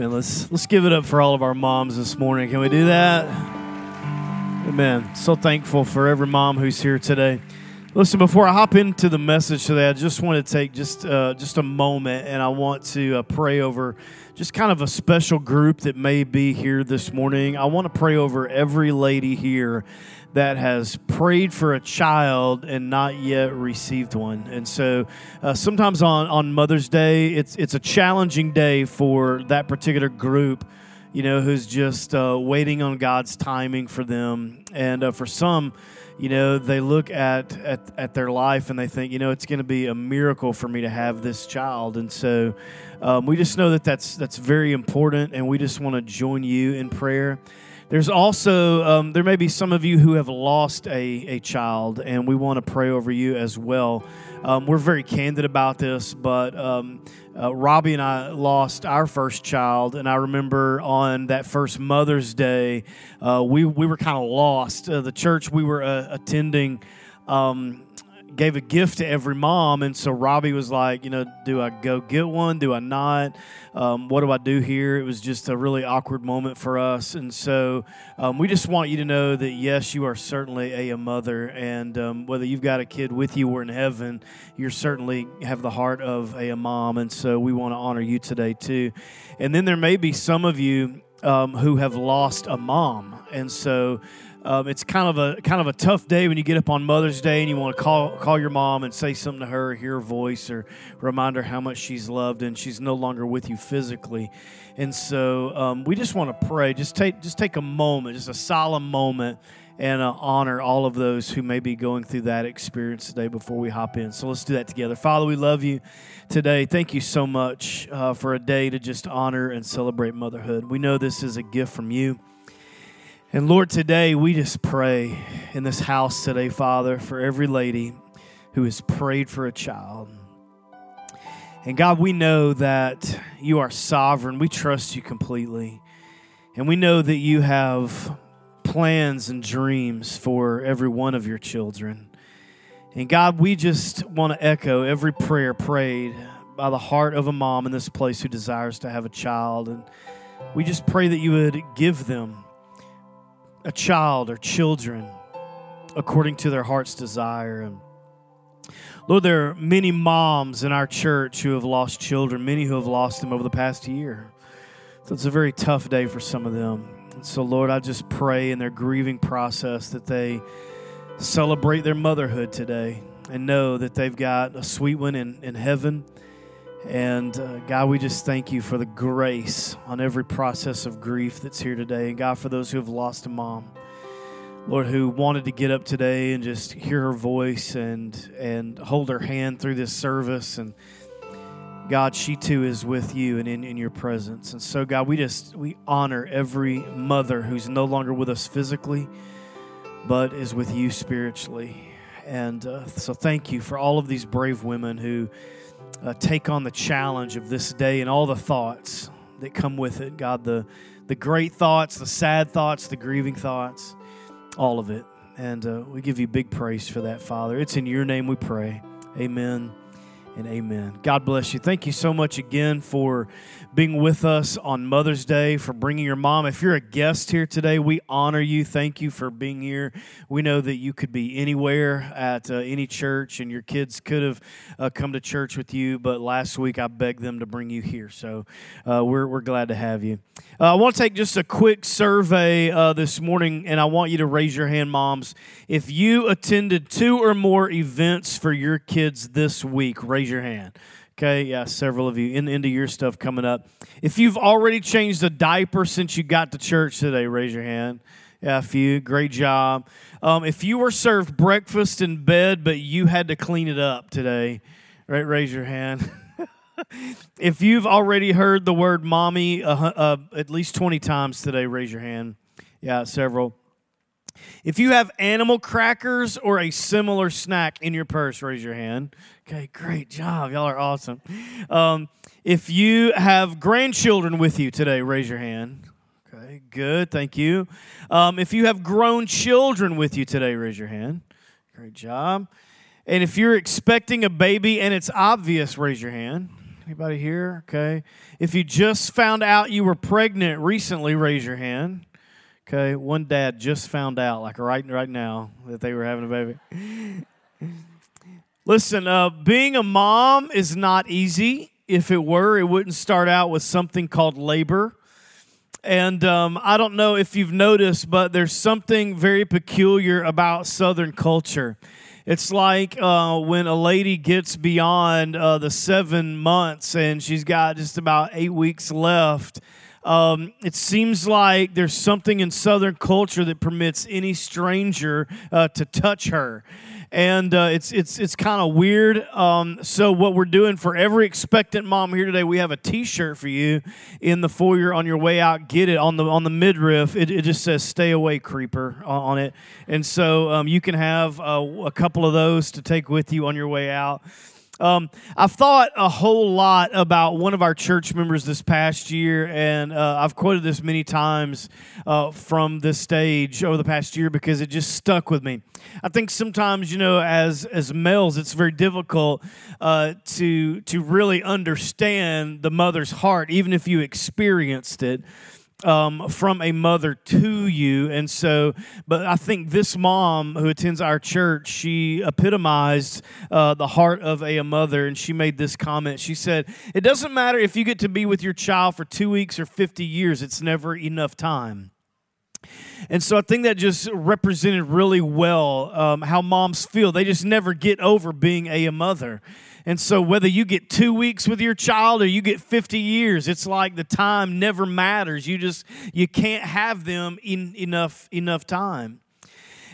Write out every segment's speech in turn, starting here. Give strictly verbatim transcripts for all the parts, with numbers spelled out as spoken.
Man, let's let's give it up for all of our moms this morning. Can we do that? Amen. So thankful for every mom who's here today. Listen, before I hop into the message today, I just want to take just uh, just a moment, and I want to uh, pray over just kind of a special group that may be here this morning. I want to pray over every lady here that has prayed for a child and not yet received one. And so uh, sometimes on, on Mother's Day, it's it's a challenging day for that particular group, you know, who's just uh, waiting on God's timing for them. And uh, for some, you know, they look at, at, at their life and they think, you know, it's going to be a miracle for me to have this child. And so um, we just know that that's, that's very important, and we just want to join you in prayer. There's also, um, there may be some of you who have lost a, a child, and we want to pray over you as well. Um, we're very candid about this, but um, uh, Robbie and I lost our first child, and I remember on that first Mother's Day, uh, we, we were kind of lost. Uh, the church we were uh, attending um, gave a gift to every mom, and so Robbie was like, you know, do I go get one? Do I not? Um, what do I do here? It was just a really awkward moment for us, and so um, we just want you to know that, yes, you are certainly a, a mother, and um, whether you've got a kid with you or in heaven, you certainly have the heart of a, a mom, and so we want to honor you today, too. And then there may be some of you um, who have lost a mom, and so Um, it's kind of a kind of a tough day when you get up on Mother's Day and you want to call call your mom and say something to her, hear her voice, or remind her how much she's loved, and she's no longer with you physically. And so um, we just want to pray. Just take just take a moment, just a solemn moment, and uh, honor all of those who may be going through that experience today before we hop in. So let's do that together. Father, we love you today. Thank you so much uh, for a day to just honor and celebrate motherhood. We know this is a gift from you. And Lord, today we just pray in this house today, Father, for every lady who has prayed for a child. And God, we know that you are sovereign. We trust you completely. And we know that you have plans and dreams for every one of your children. And God, we just want to echo every prayer prayed by the heart of a mom in this place who desires to have a child. And we just pray that you would give them a child or children according to their heart's desire. And Lord, there are many moms in our church who have lost children, many who have lost them over the past year. So it's a very tough day for some of them. And so, Lord, I just pray in their grieving process that they celebrate their motherhood today and know that they've got a sweet one in, in heaven. And, uh, God, we just thank you for the grace on every process of grief that's here today. And, God, for those who have lost a mom, Lord, who wanted to get up today and just hear her voice and and hold her hand through this service. And, God, she too is with you and in, in your presence. And so, God, we just we honor every mother who's no longer with us physically but is with you spiritually. And uh, so thank you for all of these brave women who Uh, take on the challenge of this day and all the thoughts that come with it. God, the the great thoughts, the sad thoughts, the grieving thoughts, all of it. And uh, we give you big praise for that, Father. It's in your name we pray. Amen and amen. God bless you. Thank you so much again for being with us on Mother's Day, for bringing your mom. If you're a guest here today, we honor you. Thank you for being here. We know that you could be anywhere at uh, any church, and your kids could have uh, come to church with you, but last week I begged them to bring you here, so uh, we're, we're glad to have you. Uh, I want to take just a quick survey uh, this morning, and I want you to raise your hand, moms. If you attended two or more events for your kids this week, raise your hand. Okay, yeah, several of you. In, into your stuff coming up. If you've already changed a diaper since you got to church today, raise your hand. Yeah, a few. Great job. Um, if you were served breakfast in bed, but you had to clean it up today, right? Raise your hand. If you've already heard the word mommy uh, uh, at least twenty times today, raise your hand. Yeah, several. If you have animal crackers or a similar snack in your purse, raise your hand. Okay, great job. Y'all are awesome. Um, if you have grandchildren with you today, raise your hand. Okay, good. Thank you. Um, if you have grown children with you today, raise your hand. Great job. And if you're expecting a baby and it's obvious, raise your hand. Anybody here? Okay. If you just found out you were pregnant recently, raise your hand. Okay. One dad just found out, like right, right now, that they were having a baby. Listen, uh, being a mom is not easy. If it were, it wouldn't start out with something called labor. And um, I don't know if you've noticed, but there's something very peculiar about Southern culture. It's like uh, when a lady gets beyond uh, the seven months and she's got just about eight weeks left, um, it seems like there's something in Southern culture that permits any stranger uh, to touch her. And uh, it's it's it's kind of weird. Um, so what we're doing for every expectant mom here today, we have a T-shirt for you in the foyer on your way out. Get it on the on the midriff. It, it just says "Stay Away, Creeper" on it, and so um, you can have uh, a couple of those to take with you on your way out. Um, I've thought a whole lot about one of our church members this past year, and uh, I've quoted this many times uh, from this stage over the past year because it just stuck with me. I think sometimes, you know, as as males, it's very difficult uh, to to really understand the mother's heart, even if you experienced it. Um, from a mother to you. And so, but I think this mom who attends our church, she epitomized uh, the heart of a mother, and she made this comment. She said, "It doesn't matter if you get to be with your child for two weeks or fifty years, it's never enough time." And so I think that just represented really well um, how moms feel. They just never get over being a mother. And so whether you get two weeks with your child or you get fifty years, it's like the time never matters. You just, you can't have them in enough, enough time.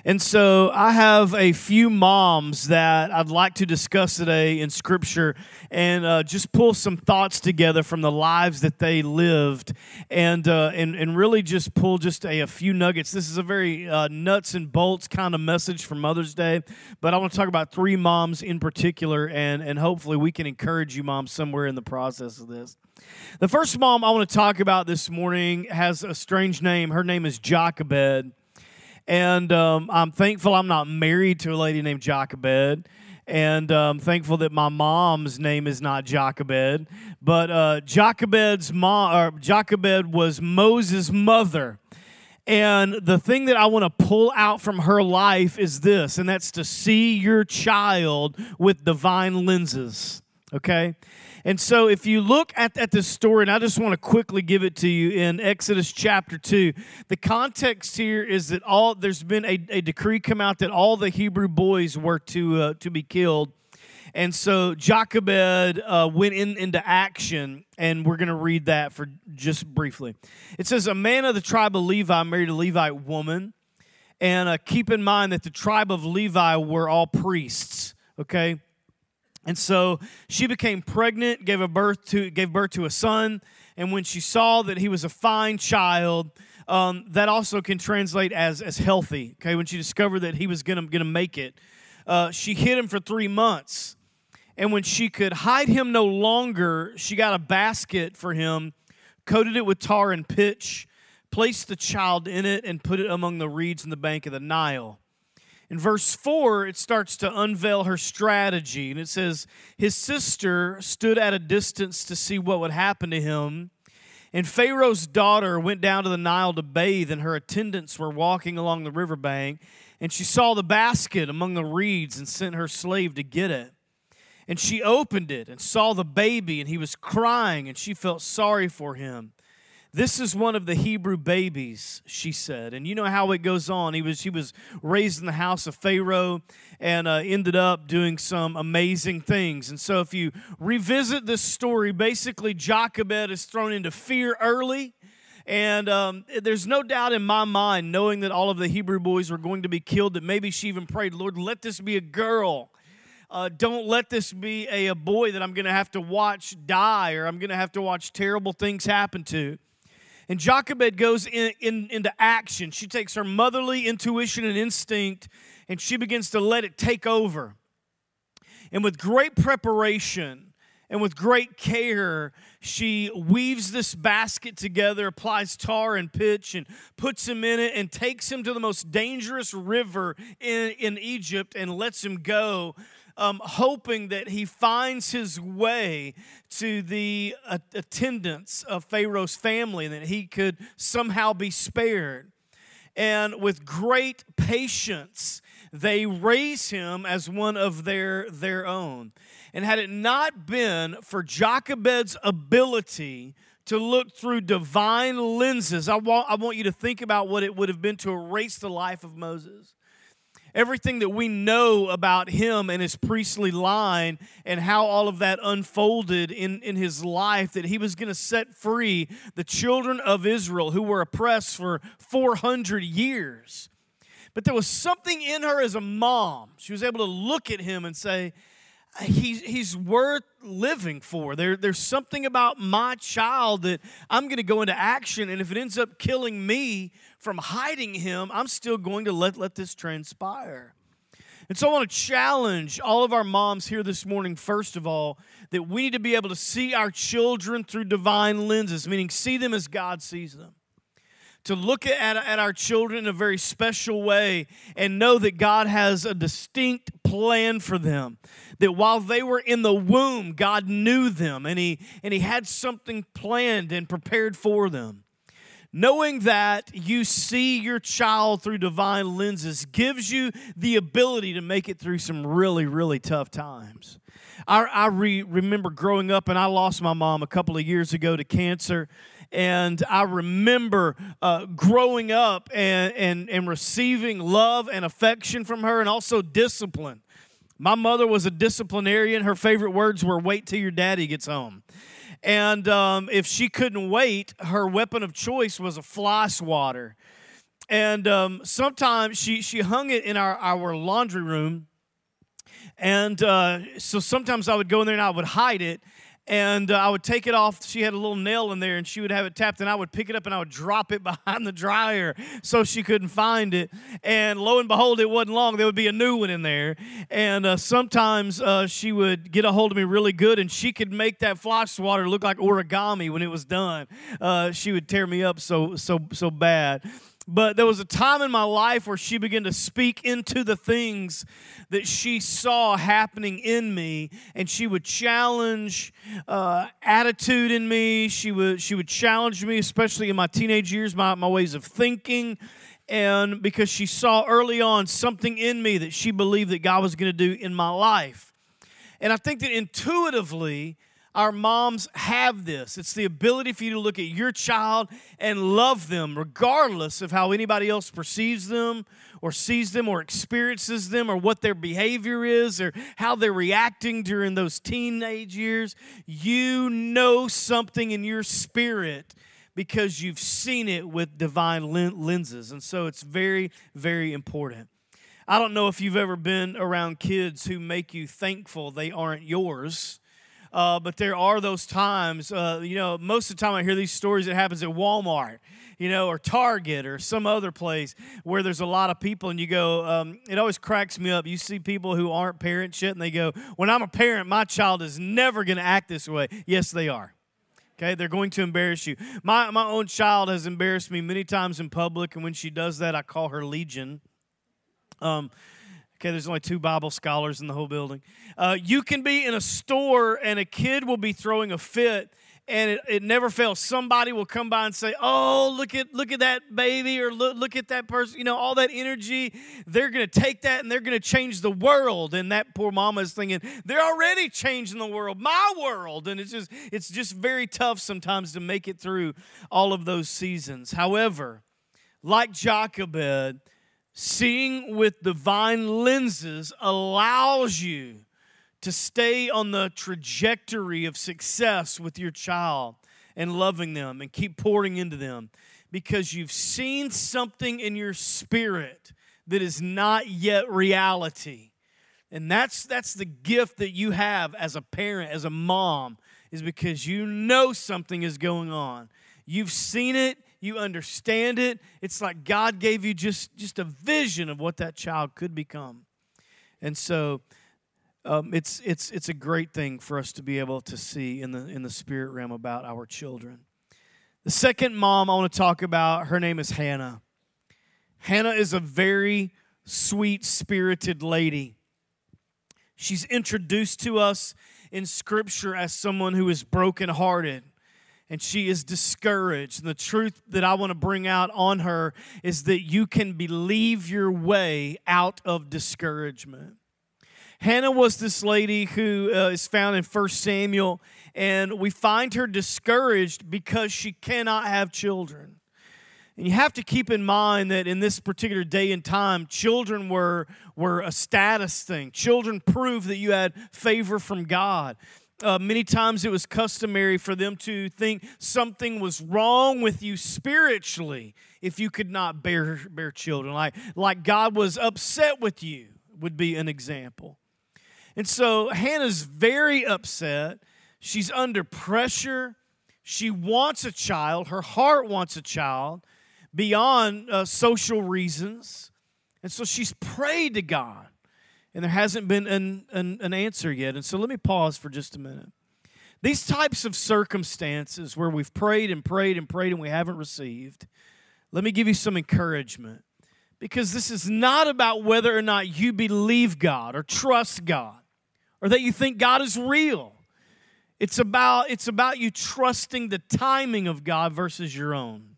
And so I have a few moms that I'd like to discuss today in Scripture and uh, just pull some thoughts together from the lives that they lived and uh, and, and really just pull just a, a few nuggets. This is a very uh, nuts and bolts kind of message for Mother's Day, but I want to talk about three moms in particular, and, and hopefully we can encourage you moms somewhere in the process of this. The first mom I want to talk about this morning has a strange name. Her name is Jochebed. And um, I'm thankful I'm not married to a lady named Jochebed, and I'm um, thankful that my mom's name is not Jochebed. But uh, Jochebed's mom, or Jochebed was Moses' mother. And the thing that I want to pull out from her life is this, and that's to see your child with divine lenses. Okay? And so if you look at, at this story, and I just want to quickly give it to you in Exodus chapter two, the context here is that all there's been a, a decree come out that all the Hebrew boys were to uh, to be killed. And so Jochebed uh, went in, into action, and we're going to read that for just briefly. It says, "A man of the tribe of Levi married a Levite woman." And uh, keep in mind that the tribe of Levi were all priests, okay? And so she became pregnant, gave a birth to gave birth to a son, and when she saw that he was a fine child, um, that also can translate as as healthy. Okay, when she discovered that he was gonna gonna make it, uh, she hid him for three months, and when she could hide him no longer, she got a basket for him, coated it with tar and pitch, placed the child in it, and put it among the reeds in the bank of the Nile. In verse four, it starts to unveil her strategy, and it says, "His sister stood at a distance to see what would happen to him, and Pharaoh's daughter went down to the Nile to bathe, and her attendants were walking along the riverbank, and she saw the basket among the reeds and sent her slave to get it. And she opened it and saw the baby, and he was crying, and she felt sorry for him. This is one of the Hebrew babies," she said. And you know how it goes on. He was, he was raised in the house of Pharaoh and uh, ended up doing some amazing things. And so if you revisit this story, basically Jochebed is thrown into fear early. And um, there's no doubt in my mind, knowing that all of the Hebrew boys were going to be killed, that maybe she even prayed, "Lord, let this be a girl. Uh, don't let this be a, a boy that I'm going to have to watch die or I'm going to have to watch terrible things happen to." And Jochebed goes in, in, into action. She takes her motherly intuition and instinct, and she begins to let it take over. And with great preparation and with great care, she weaves this basket together, applies tar and pitch, and puts him in it, and takes him to the most dangerous river in, in Egypt and lets him go um, hoping that he finds his way to the uh, attendants of Pharaoh's family, and that he could somehow be spared. And with great patience, they raise him as one of their, their own. And had it not been for Jochebed's ability to look through divine lenses, I want, I want you to think about what it would have been to erase the life of Moses. Everything that we know about him and his priestly line and how all of that unfolded in, in his life, that he was going to set free the children of Israel who were oppressed for four hundred years. But there was something in her as a mom. She was able to look at him and say, he's, he's worth living for. There, there's something about my child that I'm going to go into action, and if it ends up killing me from hiding him, I'm still going to let, let this transpire. And so I want to challenge all of our moms here this morning, first of all, that we need to be able to see our children through divine lenses, meaning see them as God sees them. To look at, at our children in a very special way and know that God has a distinct plan for them. That while they were in the womb, God knew them and he, and he had something planned and prepared for them. Knowing that you see your child through divine lenses gives you the ability to make it through some really, really tough times. I, I re- remember growing up, and I lost my mom a couple of years ago to cancer. And I remember uh, growing up and, and, and receiving love and affection from her, and also discipline. My mother was a disciplinarian. Her favorite words were, wait till your daddy gets home. And um, if she couldn't wait, her weapon of choice was a fly swatter. And um, sometimes she, she hung it in our, our laundry room. And uh, so sometimes I would go in there and I would hide it. And uh, I would take it off. She had a little nail in there, and she would have it tapped, and I would pick it up, and I would drop it behind the dryer so she couldn't find it. And lo and behold, it wasn't long. There would be a new one in there. And uh, sometimes uh, she would get a hold of me really good, and she could make that fly swatter look like origami when it was done. Uh, she would tear me up so, so, so bad. But there was a time in my life where she began to speak into the things that she saw happening in me, and she would challenge uh, attitude in me. She would she would challenge me, especially in my teenage years, my, my ways of thinking, and because she saw early on something in me that she believed that God was going to do in my life. And I think that intuitively, our moms have this. It's the ability for you to look at your child and love them regardless of how anybody else perceives them or sees them or experiences them or what their behavior is or how they're reacting during those teenage years. You know something in your spirit because you've seen it with divine lenses. And so it's very, very important. I don't know if you've ever been around kids who make you thankful they aren't yours. Uh, but there are those times, uh, you know, most of the time I hear these stories that happens at Walmart, you know, or Target or some other place where there's a lot of people, and you go, um, it always cracks me up. You see people who aren't parents yet, and they go, when I'm a parent, my child is never going to act this way. Yes, they are. Okay, they're going to embarrass you. My, my own child has embarrassed me many times in public, and when she does that, I call her Legion. Um Okay, there's only two Bible scholars in the whole building. Uh, you can be in a store and a kid will be throwing a fit, and it, it never fails. Somebody will come by and say, oh, look at look at that baby, or look, look at that person. You know, all that energy, they're going to take that and they're going to change the world. And that poor mama is thinking, they're already changing the world, my world. And it's just it's just very tough sometimes to make it through all of those seasons. However, like Jochebed, seeing with divine lenses allows you to stay on the trajectory of success with your child and loving them and keep pouring into them because you've seen something in your spirit that is not yet reality. And that's that's the gift that you have as a parent, as a mom, is because you know something is going on. You've seen it. You understand it. It's like God gave you just, just a vision of what that child could become. And so um, it's, it's, it's a great thing for us to be able to see in the, in the spirit realm about our children. The second mom I want to talk about, her name is Hannah. Hannah is a very sweet-spirited lady. She's introduced to us in Scripture as someone who is brokenhearted, and she is discouraged. And the truth that I want to bring out on her is that you can believe your way out of discouragement. Hannah was this lady who uh, is found in First Samuel, and we find her discouraged because she cannot have children. And you have to keep in mind that in this particular day and time, children were, were a status thing. Children proved that you had favor from God. Uh, many times it was customary for them to think something was wrong with you spiritually if you could not bear, bear children, like, like God was upset with you would be an example. And so Hannah's very upset. She's under pressure. She wants a child. Her heart wants a child beyond uh, social reasons. And so she's prayed to God, and there hasn't been an, an, an answer yet. And so let me pause for just a minute. These types of circumstances where we've prayed and prayed and prayed and we haven't received, let me give you some encouragement. Because this is not about whether or not you believe God or trust God or that you think God is real. It's about, it's about you trusting the timing of God versus your own.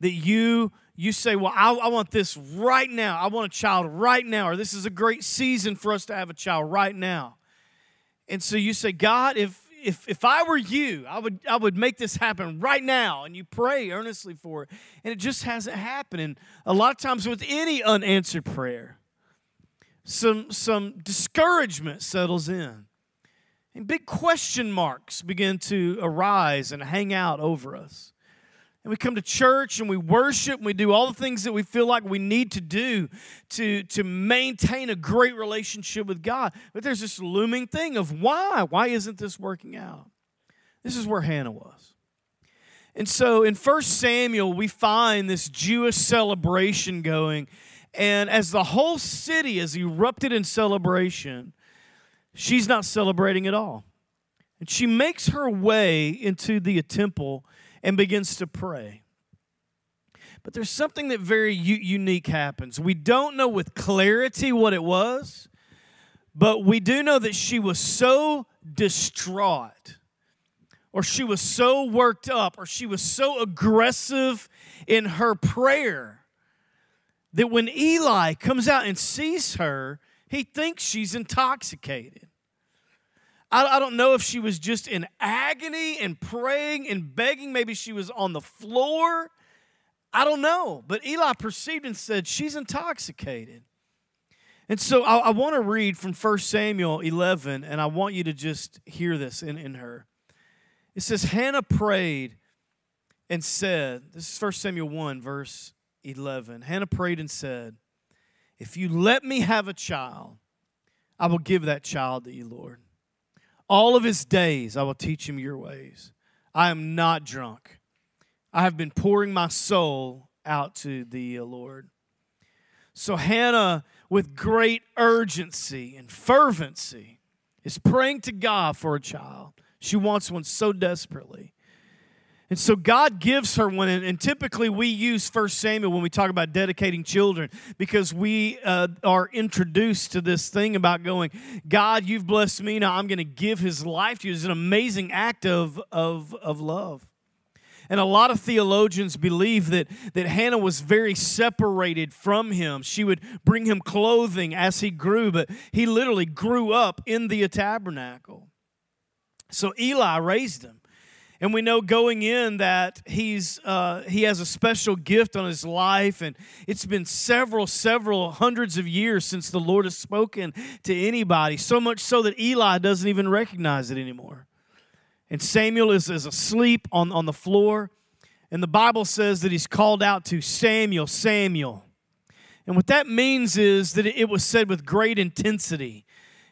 That you, you say, well, I, I want this right now. I want a child right now. Or this is a great season for us to have a child right now. And so you say, God, if If if I were you, I would I would make this happen right now. And you pray earnestly for it. And it just hasn't happened. And a lot of times with any unanswered prayer, some some discouragement settles in. And big question marks begin to arise and hang out over us. And we come to church and we worship and we do all the things that we feel like we need to do to, to maintain a great relationship with God. But there's this looming thing of why? Why isn't this working out? This is where Hannah was. And so in First Samuel, we find this Jewish celebration going. And as the whole city has erupted in celebration, she's not celebrating at all. And she makes her way into the temple and begins to pray. But there's something that very u- unique happens. We don't know with clarity what it was, but we do know that she was so distraught, or she was so worked up, or she was so aggressive in her prayer that when Eli comes out and sees her, he thinks she's intoxicated. I don't know if she was just in agony and praying and begging. Maybe she was on the floor. I don't know. But Eli perceived and said, she's intoxicated. And so I, I want to read from First Samuel eleven, and I want you to just hear this in, in her. It says, Hannah prayed and said, this is First Samuel one, verse eleven. Hannah prayed and said, if you let me have a child, I will give that child to you, Lord. All of his days I will teach him your ways. I am not drunk. I have been pouring my soul out to thee, O Lord. So Hannah, with great urgency and fervency, is praying to God for a child. She wants one so desperately. And so God gives her one, and typically we use First Samuel when we talk about dedicating children because we uh, are introduced to this thing about going, God, you've blessed me, now I'm going to give his life to you. It's an amazing act of, of, of love. And a lot of theologians believe that, that Hannah was very separated from him. She would bring him clothing as he grew, but he literally grew up in the tabernacle. So Eli raised him. And we know going in that he's uh, he has a special gift on his life, and it's been several, several hundreds of years since the Lord has spoken to anybody, so much so that Eli doesn't even recognize it anymore. And Samuel is, is asleep on, on the floor, and the Bible says that he's called out to Samuel, Samuel. And what that means is that it was said with great intensity.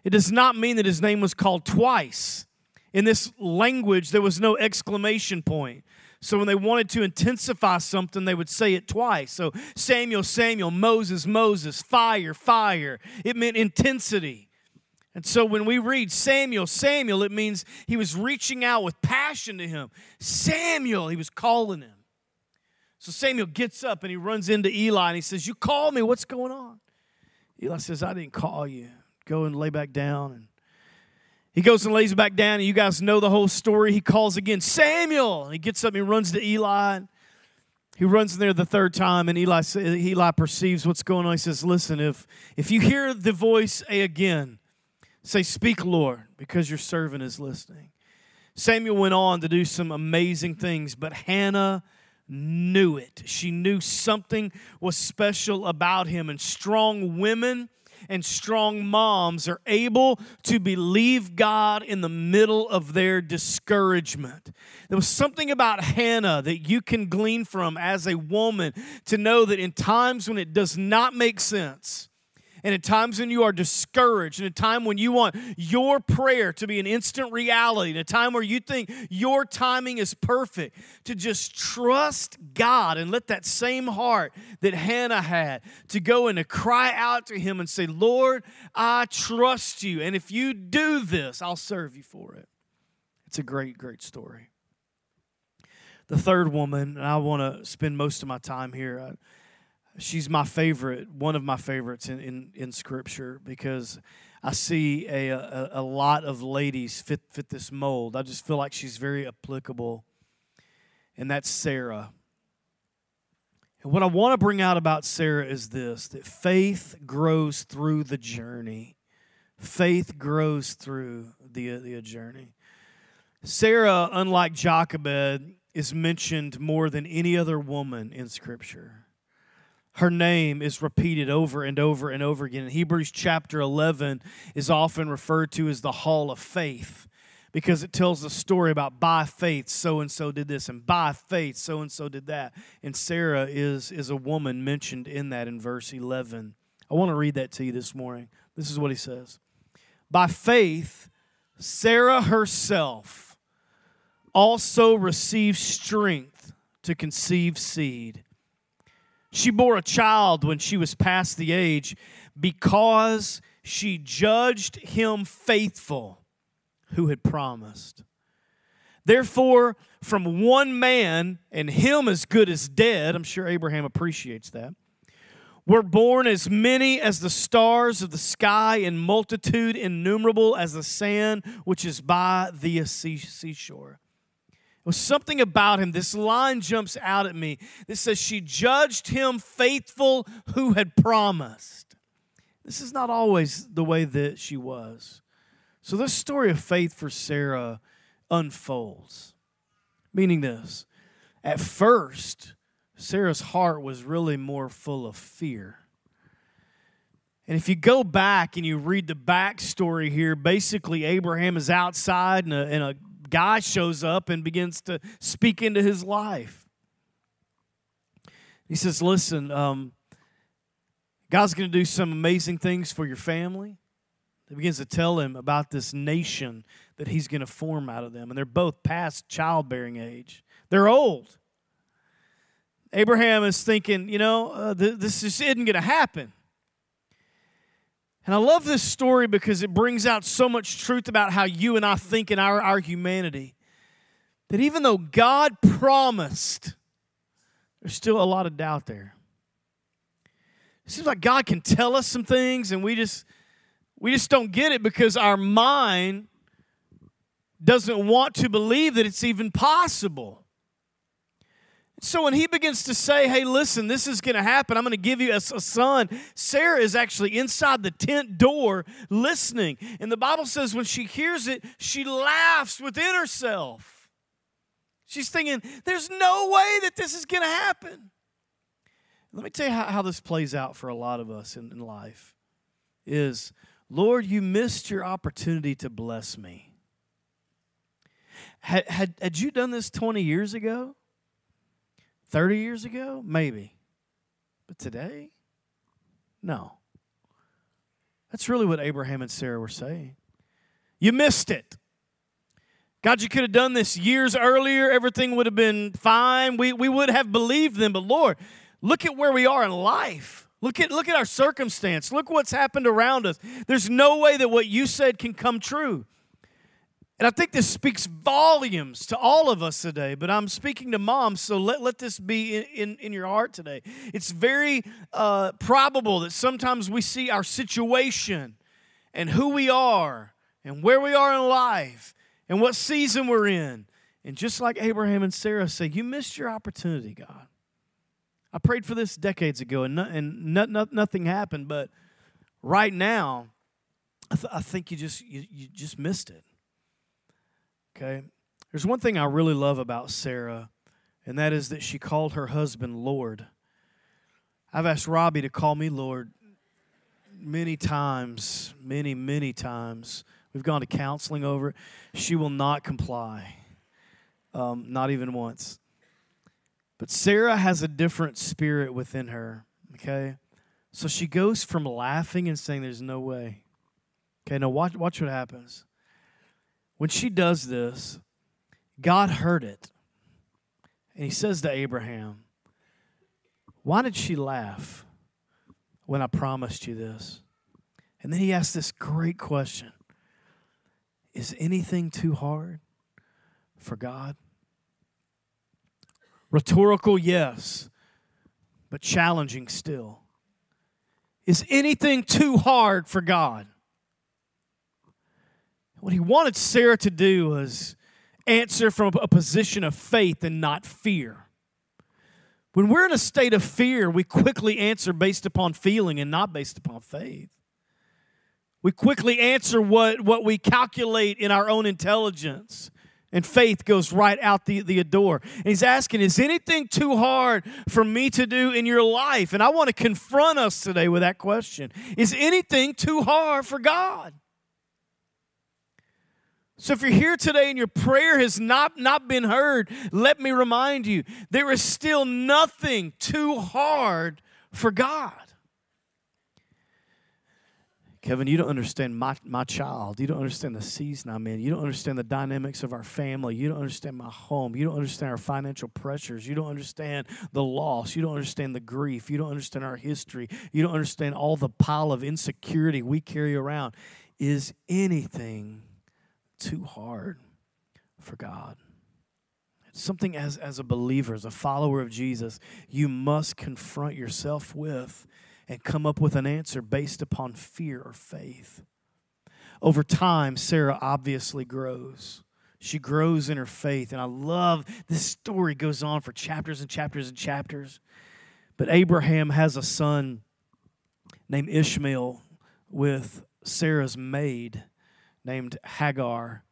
It does not mean that his name was called twice. In this language, there was no exclamation point. So when they wanted to intensify something, they would say it twice. So Samuel, Samuel, Moses, Moses, fire, fire. It meant intensity. And so when we read Samuel, Samuel, it means he was reaching out with passion to him. Samuel, he was calling him. So Samuel gets up and he runs into Eli and he says, you call me, what's going on? Eli says, I didn't call you. go and lay back down. And he goes and lays back down, and you guys know the whole story. He calls again, Samuel. And he gets up and he runs to Eli. He runs in there the third time, and Eli Eli perceives what's going on. He says, listen, if, if you hear the voice again, say, speak, Lord, because your servant is listening. Samuel went on to do some amazing things, but Hannah knew it. She knew something was special about him, and strong women and strong moms are able to believe God in the middle of their discouragement. There was something about Hannah that you can glean from as a woman to know that in times when it does not make sense, and at times when you are discouraged, and a time when you want your prayer to be an instant reality, and a time where you think your timing is perfect, to just trust God and let that same heart that Hannah had to go and to cry out to him and say, Lord, I trust you, and if you do this, I'll serve you for it. It's a great, great story. The third woman, and I want to spend most of my time here, I, she's my favorite, one of my favorites in, in, in Scripture, because I see a, a, a lot of ladies fit, fit this mold. I just feel like she's very applicable, and that's Sarah. And what I want to bring out about Sarah is this, that faith grows through the journey. Faith grows through the, the journey. Sarah, unlike Jochebed, is mentioned more than any other woman in Scripture. Her name is repeated over and over and over again. Hebrews chapter eleven is often referred to as the Hall of Faith, because it tells the story about by faith so-and-so did this, and by faith so-and-so did that. And Sarah is, is a woman mentioned in that in verse eleven. I want to read that to you this morning. This is what he says. By faith, Sarah herself also received strength to conceive seed. She bore a child when she was past the age, because she judged him faithful who had promised. Therefore, from one man, and him as good as dead, I'm sure Abraham appreciates that, were born as many as the stars of the sky, in multitude innumerable as the sand which is by the seashore. Well, something about him, this line jumps out at me. It says, she judged him faithful who had promised. This is not always the way that she was. So this story of faith for Sarah unfolds, meaning this. At first, Sarah's heart was really more full of fear. And if you go back and you read the backstory here, basically Abraham is outside in a, in a guy shows up and begins to speak into his life. He says, listen, um, God's going to do some amazing things for your family. He begins to tell him about this nation that he's going to form out of them. And they're both past childbearing age. They're old. Abraham is thinking, you know, uh, th- this just isn't going to happen. And I love this story because it brings out so much truth about how you and I think in our, our humanity. That even though God promised, there's still a lot of doubt there. It seems like God can tell us some things and we just, we just don't get it because our mind doesn't want to believe that it's even possible. So when he begins to say, hey, listen, this is going to happen. I'm going to give you a, a son. Sarah is actually inside the tent door listening. And the Bible says when she hears it, she laughs within herself. She's thinking, there's no way that this is going to happen. Let me tell you how, how this plays out for a lot of us in, in life is, Lord, you missed your opportunity to bless me. Had, had, had you done this twenty years ago? thirty years ago? Maybe. But today? No. That's really what Abraham and Sarah were saying. You missed it. God, you could have done this years earlier. Everything would have been fine. We, we would have believed them. But Lord, look at where we are in life. Look at, look at our circumstance. Look what's happened around us. There's no way that what you said can come true. And I think this speaks volumes to all of us today, but I'm speaking to moms, so let, let this be in, in, in your heart today. It's very uh, probable that sometimes we see our situation and who we are and where we are in life and what season we're in. And just like Abraham and Sarah say, you missed your opportunity, God. I prayed for this decades ago, and, no, and no, no, nothing happened. But right now, I, th- I think you just you, you just missed it. Okay, there's one thing I really love about Sarah, and that is that she called her husband Lord. I've asked Robbie to call me Lord many times, many many times. We've gone to counseling over it. She will not comply, um, not even once. But Sarah has a different spirit within her, okay? So she goes from laughing and saying there's no way. Okay, now watch, watch what happens. When she does this, God heard it. And he says to Abraham, why did she laugh when I promised you this? And then he asks this great question. Is anything too hard for God? Rhetorical, yes, but challenging still. Is anything too hard for God? What he wanted Sarah to do was answer from a position of faith and not fear. When we're in a state of fear, we quickly answer based upon feeling and not based upon faith. We quickly answer what, what we calculate in our own intelligence. And faith goes right out the, the door. And he's asking, is anything too hard for me to do in your life? And I want to confront us today with that question. Is anything too hard for God? So if you're here today and your prayer has not, not been heard, let me remind you, there is still nothing too hard for God. Kevin, you don't understand my, my child. You don't understand the season I'm in. You don't understand the dynamics of our family. You don't understand my home. You don't understand our financial pressures. You don't understand the loss. You don't understand the grief. You don't understand our history. You don't understand all the pile of insecurity we carry around. Is anything too hard for God? It's something as, as a believer, as a follower of Jesus, you must confront yourself with and come up with an answer based upon fear or faith. Over time, Sarah obviously grows. She grows in her faith. And I love this story goes on for chapters and chapters and chapters. But Abraham has a son named Ishmael with Sarah's maid named Hagar.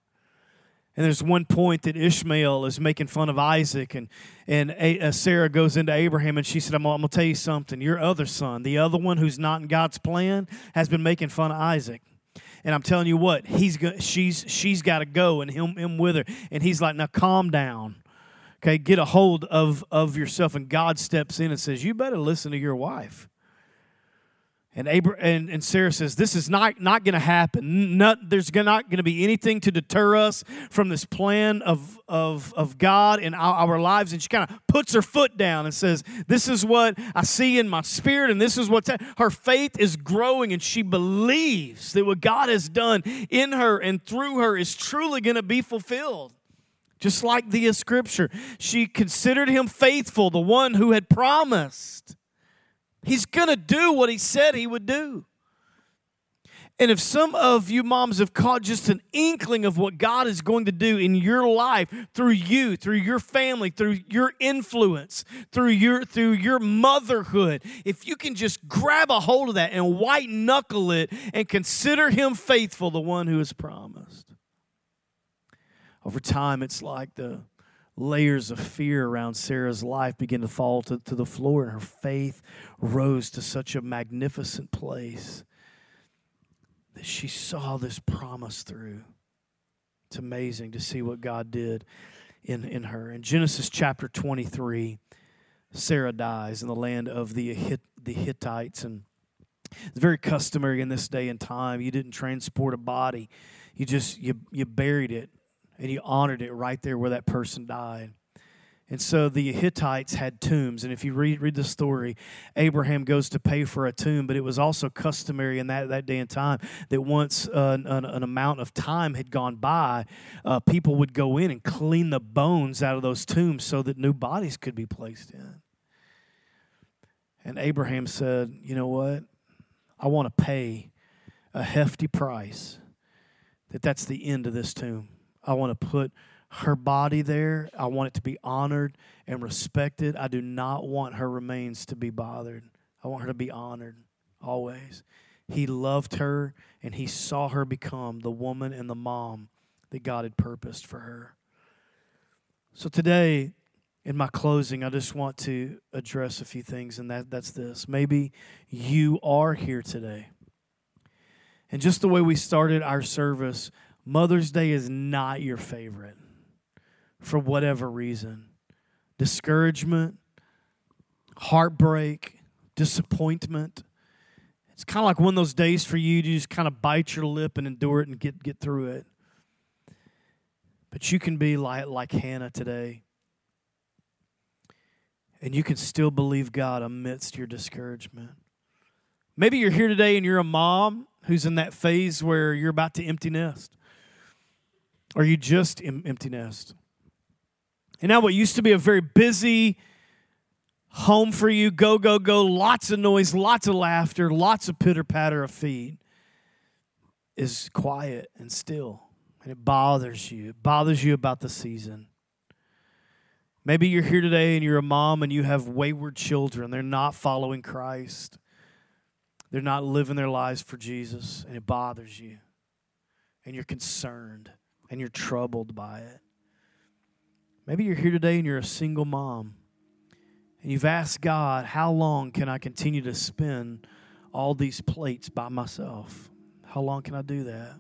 And there's one point that Ishmael is making fun of Isaac, and, and a, a Sarah goes into Abraham, and she said, I'm, I'm going to tell you something. Your other son, the other one who's not in God's plan, has been making fun of Isaac. And I'm telling you what, he's go, she's she's got to go, and him, him with her. And he's like, now calm down. Okay, get a hold of, of yourself. And God steps in and says, you better listen to your wife. And, Abra- and and Sarah says, this is not, not going to happen. Not, there's not going to be anything to deter us from this plan of, of, of God in our, our lives. And she kind of puts her foot down and says, this is what I see in my spirit, and this is what's happening. Her faith is growing, and she believes that what God has done in her and through her is truly going to be fulfilled. Just like the Scripture, she considered him faithful, the one who had promised. He's going to do what he said he would do. And if some of you moms have caught just an inkling of what God is going to do in your life through you, through your family, through your influence, through your through your motherhood, if you can just grab a hold of that and white knuckle it and consider him faithful, the one who is promised. Over time, it's like the layers of fear around Sarah's life began to fall to, to the floor, and her faith rose to such a magnificent place that she saw this promise through. It's amazing to see what God did in, in her. In Genesis chapter twenty-three, Sarah dies in the land of the, Hit, the Hittites, and it's very customary in this day and time. You didn't transport a body. You just, you, you buried it. And he honored it right there where that person died. And so the Hittites had tombs. And if you read read the story, Abraham goes to pay for a tomb, but it was also customary in that, that day and time that once uh, an, an amount of time had gone by, uh, people would go in and clean the bones out of those tombs so that new bodies could be placed in. And Abraham said, you know what? I want to pay a hefty price, that that's the end of this tomb. I want to put her body there. I want it to be honored and respected. I do not want her remains to be bothered. I want her to be honored always. He loved her, and he saw her become the woman and the mom that God had purposed for her. So today, in my closing, I just want to address a few things, and that, that's this. Maybe you are here today. And just the way we started our service, Mother's Day is not your favorite for whatever reason. Discouragement, heartbreak, disappointment. It's kind of like one of those days for you to just kind of bite your lip and endure it and get, get through it. But you can be like, like Hannah today. And you can still believe God amidst your discouragement. Maybe you're here today and you're a mom who's in that phase where you're about to empty nest. Or you just em- empty nest. And now what used to be a very busy home for you, go, go, go, lots of noise, lots of laughter, lots of pitter-patter of feet, is quiet and still. And it bothers you. It bothers you about the season. Maybe you're here today and you're a mom and you have wayward children. They're not following Christ. They're not living their lives for Jesus, and it bothers you. And you're concerned, and you're troubled by it. Maybe you're here today and you're a single mom, and you've asked God, how long can I continue to spin all these plates by myself? How long can I do that?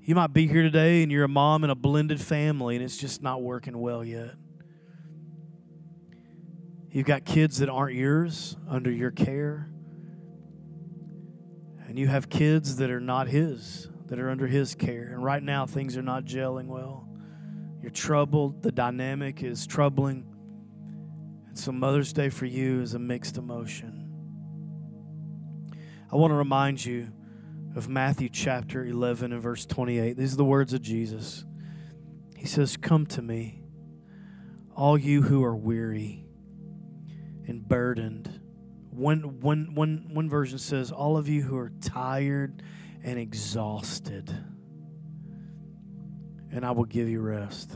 You might be here today and you're a mom in a blended family, and it's just not working well yet. You've got kids that aren't yours, under your care. And you have kids that are not his, that are under his care. And right now, things are not gelling well. You're troubled. The dynamic is troubling. And so Mother's Day for you is a mixed emotion. I want to remind you of Matthew chapter eleven and verse twenty-eight. These are the words of Jesus. He says, "Come to me, all you who are weary and burdened." One, one, one, one version says, all of you who are tired and exhausted, and I will give you rest.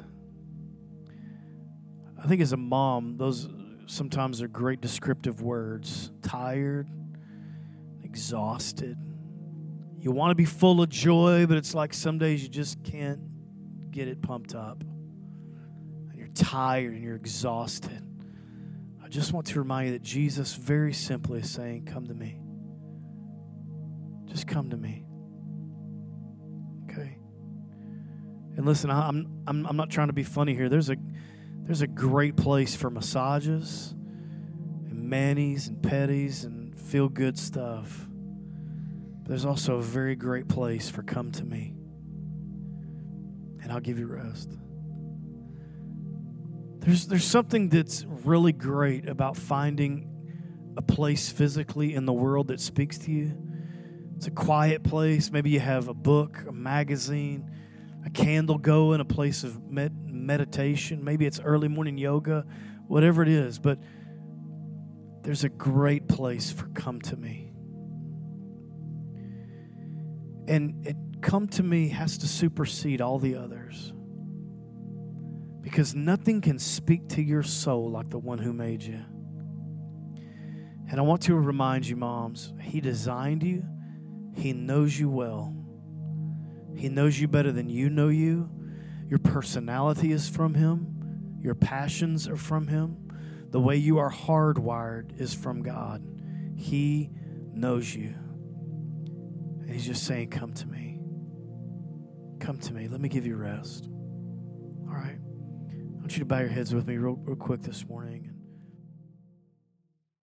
I think as a mom, those sometimes are great descriptive words. Tired, exhausted. You want to be full of joy, but it's like some days you just can't get it pumped up. And you're tired and you're exhausted. I just want to remind you that Jesus very simply is saying, come to me. Just come to me. Okay? And listen, I'm I'm I'm not trying to be funny here. There's a there's a great place for massages and manis and pedis and feel-good stuff. But there's also a very great place for come to me. And I'll give you rest. There's, there's something that's really great about finding a place physically in the world that speaks to you. It's a quiet place. Maybe you have a book, a magazine, a candle going, a place of med- meditation. Maybe it's early morning yoga, whatever it is. But there's a great place for come to me. And it, come to me has to supersede all the others. Because nothing can speak to your soul like the one who made you. And I want to remind you, moms, he designed you. He knows you well. He knows you better than you know you. Your personality is from him. Your passions are from him. The way you are hardwired is from God. He knows you. And he's just saying, come to me. Come to me. Let me give you rest. All right. I want you to bow your heads with me real, real quick this morning.